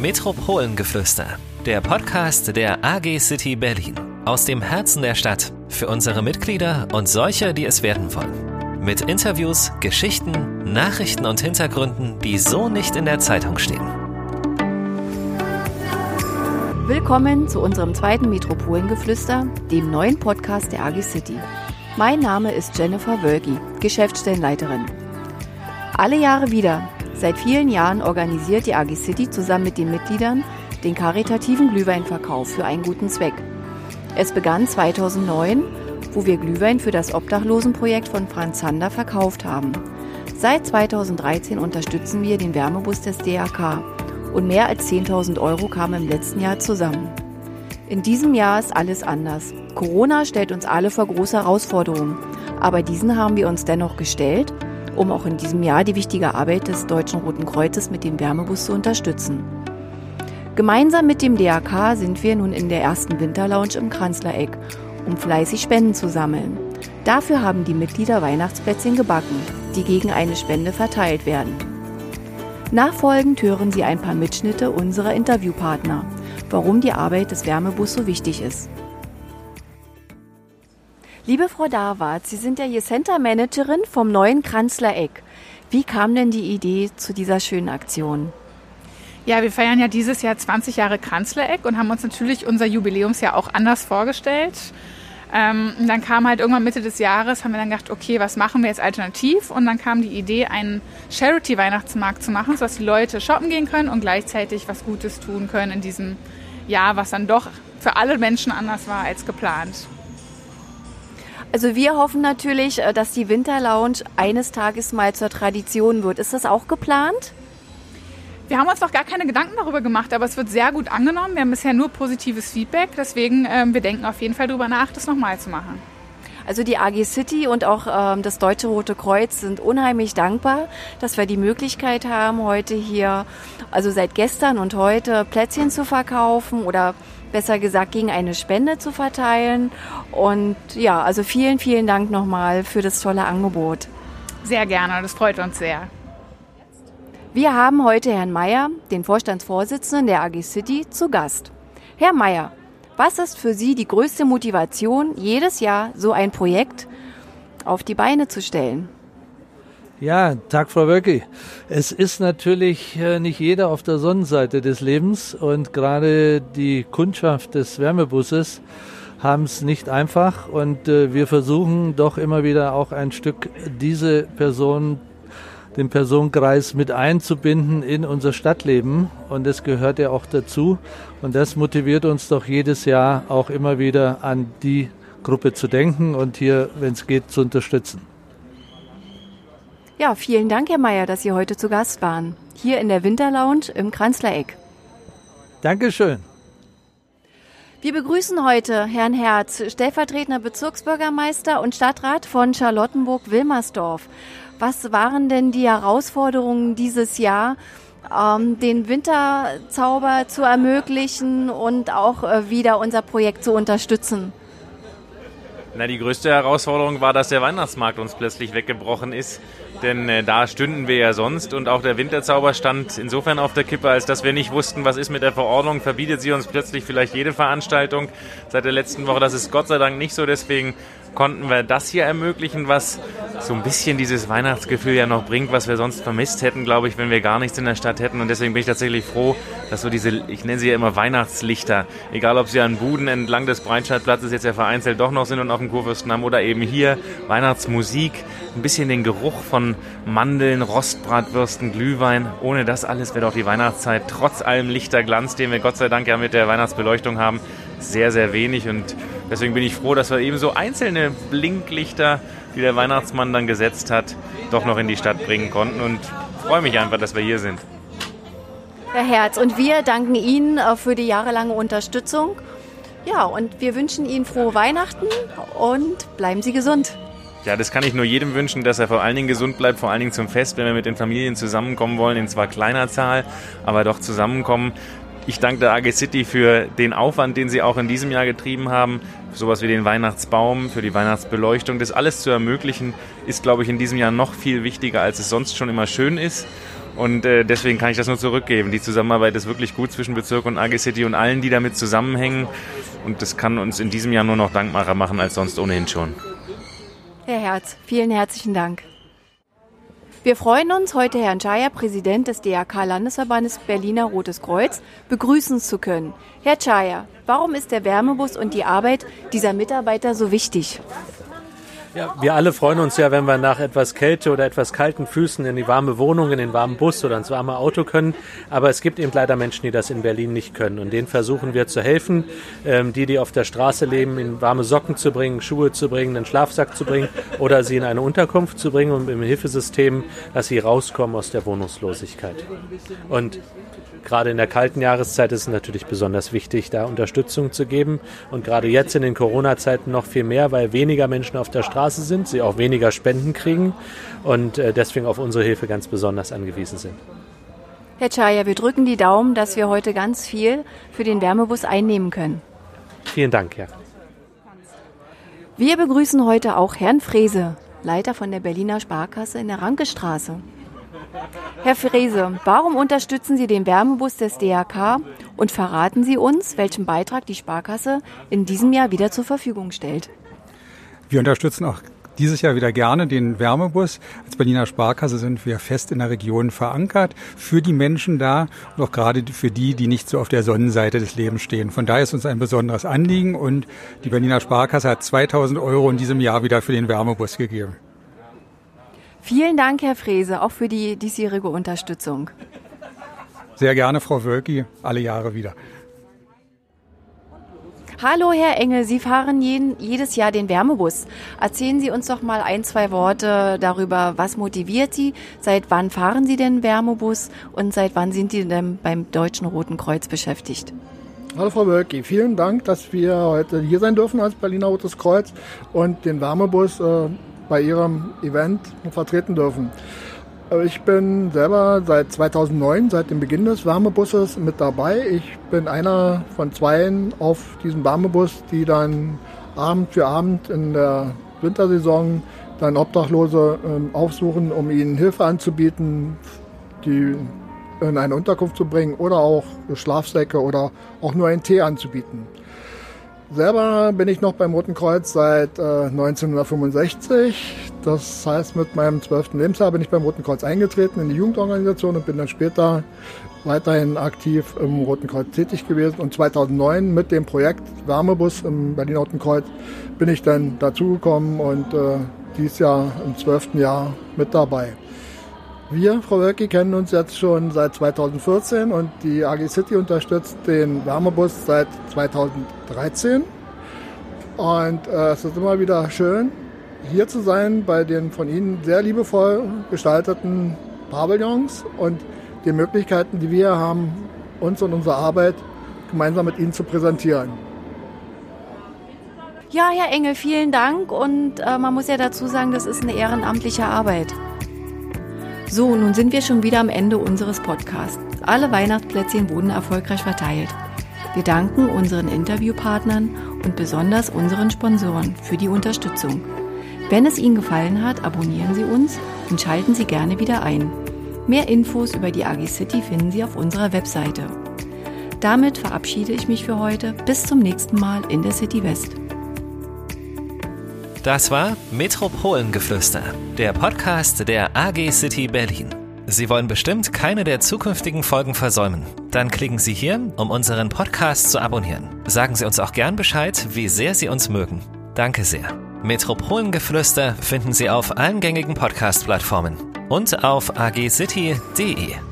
Metropolengeflüster, der Podcast der AG City Berlin. Aus dem Herzen der Stadt, für unsere Mitglieder und solche, die es werden wollen. Mit Interviews, Geschichten, Nachrichten und Hintergründen, die so nicht in der Zeitung stehen. Willkommen zu unserem zweiten Metropolengeflüster, dem neuen Podcast der AG City. Mein Name ist Jennifer Wölki, Geschäftsstellenleiterin. Alle Jahre wieder. Seit vielen Jahren organisiert die AG City zusammen mit den Mitgliedern den karitativen Glühweinverkauf für einen guten Zweck. Es begann 2009, wo wir Glühwein für das Obdachlosenprojekt von Frank Zander verkauft haben. Seit 2013 unterstützen wir den Wärmebus des DAK und mehr als 10.000 € kamen im letzten Jahr zusammen. In diesem Jahr ist alles anders. Corona stellt uns alle vor große Herausforderungen, aber diesen haben wir uns dennoch gestellt, um auch in diesem Jahr die wichtige Arbeit des Deutschen Roten Kreuzes mit dem Wärmebus zu unterstützen. Gemeinsam mit dem DAK sind wir nun in der ersten Winterlounge im Kranzler Eck, um fleißig Spenden zu sammeln. Dafür haben die Mitglieder Weihnachtsplätzchen gebacken, die gegen eine Spende verteilt werden. Nachfolgend hören Sie ein paar Mitschnitte unserer Interviewpartner, warum die Arbeit des Wärmebus so wichtig ist. Liebe Frau Dawart, Sie sind ja hier Center-Managerin vom neuen Kranzler Eck. Wie kam denn die Idee zu dieser schönen Aktion? Ja, wir feiern ja dieses Jahr 20 Jahre Kranzler Eck und haben uns natürlich unser Jubiläumsjahr auch anders vorgestellt. Dann kam halt irgendwann Mitte des Jahres, haben wir dann gedacht, okay, was machen wir jetzt alternativ? Und dann kam die Idee, einen Charity-Weihnachtsmarkt zu machen, sodass die Leute shoppen gehen können und gleichzeitig was Gutes tun können in diesem Jahr, was dann doch für alle Menschen anders war als geplant. Also wir hoffen natürlich, dass die Winterlounge eines Tages mal zur Tradition wird. Ist das auch geplant? Wir haben uns noch gar keine Gedanken darüber gemacht, aber es wird sehr gut angenommen. Wir haben bisher nur positives Feedback, deswegen wir denken auf jeden Fall darüber nach, das nochmal zu machen. Also die AG City und auch das Deutsche Rote Kreuz sind unheimlich dankbar, dass wir die Möglichkeit haben, heute hier, also seit gestern und heute, Plätzchen zu verkaufen oder besser gesagt gegen eine Spende zu verteilen. Und ja, also vielen, vielen Dank nochmal für das tolle Angebot. Sehr gerne, das freut uns sehr. Wir haben heute Herrn Meyer, den Vorstandsvorsitzenden der AG City, zu Gast. Herr Meyer, was ist für Sie die größte Motivation, jedes Jahr so ein Projekt auf die Beine zu stellen? Ja, Tag, Frau Wölki. Es ist natürlich nicht jeder auf der Sonnenseite des Lebens und gerade die Kundschaft des Wärmebusses haben es nicht einfach und wir versuchen doch immer wieder auch ein Stück diese Person, den Personenkreis mit einzubinden in unser Stadtleben und das gehört ja auch dazu und das motiviert uns doch jedes Jahr auch immer wieder an die Gruppe zu denken und hier, wenn es geht, zu unterstützen. Ja, vielen Dank, Herr Meyer, dass Sie heute zu Gast waren. Hier in der Winterlounge im Kranzler Eck. Dankeschön. Wir begrüßen heute Herrn Herz, stellvertretender Bezirksbürgermeister und Stadtrat von Charlottenburg-Wilmersdorf. Was waren denn die Herausforderungen dieses Jahr, den Winterzauber zu ermöglichen und auch wieder unser Projekt zu unterstützen? Na, die größte Herausforderung war, dass der Weihnachtsmarkt uns plötzlich weggebrochen ist, denn da stünden wir ja sonst und auch der Winterzauber stand insofern auf der Kippe, als dass wir nicht wussten, was ist mit der Verordnung, verbietet sie uns plötzlich vielleicht jede Veranstaltung seit der letzten Woche, das ist Gott sei Dank nicht so, deswegen konnten wir das hier ermöglichen, was so ein bisschen dieses Weihnachtsgefühl ja noch bringt, was wir sonst vermisst hätten, glaube ich, wenn wir gar nichts in der Stadt hätten und deswegen bin ich tatsächlich froh, dass so diese, ich nenne sie ja immer Weihnachtslichter, egal ob sie an Buden entlang des Breitscheidplatzes jetzt ja vereinzelt doch noch sind und auf dem Kurfürstendamm oder eben hier Weihnachtsmusik, ein bisschen den Geruch von Mandeln, Rostbratwürsten, Glühwein. Ohne das alles wäre doch die Weihnachtszeit trotz allem Lichterglanz, den wir Gott sei Dank ja mit der Weihnachtsbeleuchtung haben, sehr, sehr wenig. Und deswegen bin ich froh, dass wir eben so einzelne Blinklichter, die der Weihnachtsmann dann gesetzt hat, doch noch in die Stadt bringen konnten und freue mich einfach, dass wir hier sind. Herr Herz, und wir danken Ihnen für die jahrelange Unterstützung. Ja, und wir wünschen Ihnen frohe Weihnachten und bleiben Sie gesund. Ja, das kann ich nur jedem wünschen, dass er vor allen Dingen gesund bleibt, vor allen Dingen zum Fest, wenn wir mit den Familien zusammenkommen wollen, in zwar kleiner Zahl, aber doch zusammenkommen. Ich danke der AG City für den Aufwand, den sie auch in diesem Jahr getrieben haben, für sowas wie den Weihnachtsbaum, für die Weihnachtsbeleuchtung. Das alles zu ermöglichen, ist, glaube ich, in diesem Jahr noch viel wichtiger, als es sonst schon immer schön ist. Und deswegen kann ich das nur zurückgeben. Die Zusammenarbeit ist wirklich gut zwischen Bezirk und AG City und allen, die damit zusammenhängen. Und das kann uns in diesem Jahr nur noch dankbarer machen als sonst ohnehin schon. Herr Herz, vielen herzlichen Dank. Wir freuen uns, heute Herrn Czaja, Präsident des DAK-Landesverbandes Berliner Rotes Kreuz, begrüßen zu können. Herr Czaja, warum ist der Wärmebus und die Arbeit dieser Mitarbeiter so wichtig? Ja, wir alle freuen uns ja, wenn wir nach etwas Kälte oder etwas kalten Füßen in die warme Wohnung, in den warmen Bus oder ins warme Auto können. Aber es gibt eben leider Menschen, die das in Berlin nicht können. Und denen versuchen wir zu helfen, die auf der Straße leben, in warme Socken zu bringen, Schuhe zu bringen, einen Schlafsack zu bringen oder sie in eine Unterkunft zu bringen und im Hilfesystem, dass sie rauskommen aus der Wohnungslosigkeit. Und gerade in der kalten Jahreszeit ist es natürlich besonders wichtig, da Unterstützung zu geben. Und gerade jetzt in den Corona-Zeiten noch viel mehr, weil weniger Menschen auf der Straße sind, sie auch weniger Spenden kriegen und deswegen auf unsere Hilfe ganz besonders angewiesen sind. Herr Czaja, wir drücken die Daumen, dass wir heute ganz viel für den Wärmebus einnehmen können. Vielen Dank, Herr. Wir begrüßen heute auch Herrn Frese, Leiter von der Berliner Sparkasse in der Ranke-Straße. Herr Frese, warum unterstützen Sie den Wärmebus des DAK und verraten Sie uns, welchen Beitrag die Sparkasse in diesem Jahr wieder zur Verfügung stellt? Wir unterstützen auch dieses Jahr wieder gerne den Wärmebus. Als Berliner Sparkasse sind wir fest in der Region verankert, für die Menschen da und auch gerade für die, die nicht so auf der Sonnenseite des Lebens stehen. Von daher ist uns ein besonderes Anliegen und die Berliner Sparkasse hat 2.000 € in diesem Jahr wieder für den Wärmebus gegeben. Vielen Dank, Herr Frese, auch für die diesjährige Unterstützung. Sehr gerne, Frau Wölki, alle Jahre wieder. Hallo Herr Engel, Sie fahren jedes Jahr den Wärmebus. Erzählen Sie uns doch mal ein, zwei Worte darüber, was motiviert Sie, seit wann fahren Sie den Wärmebus und seit wann sind Sie denn beim Deutschen Roten Kreuz beschäftigt? Hallo Frau Wölki, vielen Dank, dass wir heute hier sein dürfen als Berliner Rotes Kreuz und den Wärmebus bei Ihrem Event vertreten dürfen. Ich bin selber seit 2009, seit dem Beginn des Wärmebusses mit dabei. Ich bin einer von zweien auf diesem Wärmebus, die dann Abend für Abend in der Wintersaison dann Obdachlose aufsuchen, um ihnen Hilfe anzubieten, die in eine Unterkunft zu bringen oder auch Schlafsäcke oder auch nur einen Tee anzubieten. Selber bin ich noch beim Roten Kreuz seit 1965. Das heißt, mit meinem 12. Lebensjahr bin ich beim Roten Kreuz eingetreten in die Jugendorganisation und bin dann später weiterhin aktiv im Roten Kreuz tätig gewesen. Und 2009 mit dem Projekt Wärmebus im Berliner Roten Kreuz bin ich dann dazugekommen und dieses Jahr im 12. Jahr mit dabei. Wir, Frau Wölki, kennen uns jetzt schon seit 2014 und die AG City unterstützt den Wärmebus seit 2013. Und es ist immer wieder schön, hier zu sein bei den von Ihnen sehr liebevoll gestalteten Pavillons und den Möglichkeiten, die wir haben, uns und unsere Arbeit gemeinsam mit Ihnen zu präsentieren. Ja, Herr Engel, vielen Dank und man muss ja dazu sagen, das ist eine ehrenamtliche Arbeit. So, nun sind wir schon wieder am Ende unseres Podcasts. Alle Weihnachtsplätzchen wurden erfolgreich verteilt. Wir danken unseren Interviewpartnern und besonders unseren Sponsoren für die Unterstützung. Wenn es Ihnen gefallen hat, abonnieren Sie uns und schalten Sie gerne wieder ein. Mehr Infos über die AG City finden Sie auf unserer Webseite. Damit verabschiede ich mich für heute. Bis zum nächsten Mal in der City West. Das war Metropolengeflüster, der Podcast der AG City Berlin. Sie wollen bestimmt keine der zukünftigen Folgen versäumen. Dann klicken Sie hier, um unseren Podcast zu abonnieren. Sagen Sie uns auch gern Bescheid, wie sehr Sie uns mögen. Danke sehr. Metropolengeflüster finden Sie auf allen gängigen Podcast-Plattformen und auf agcity.de.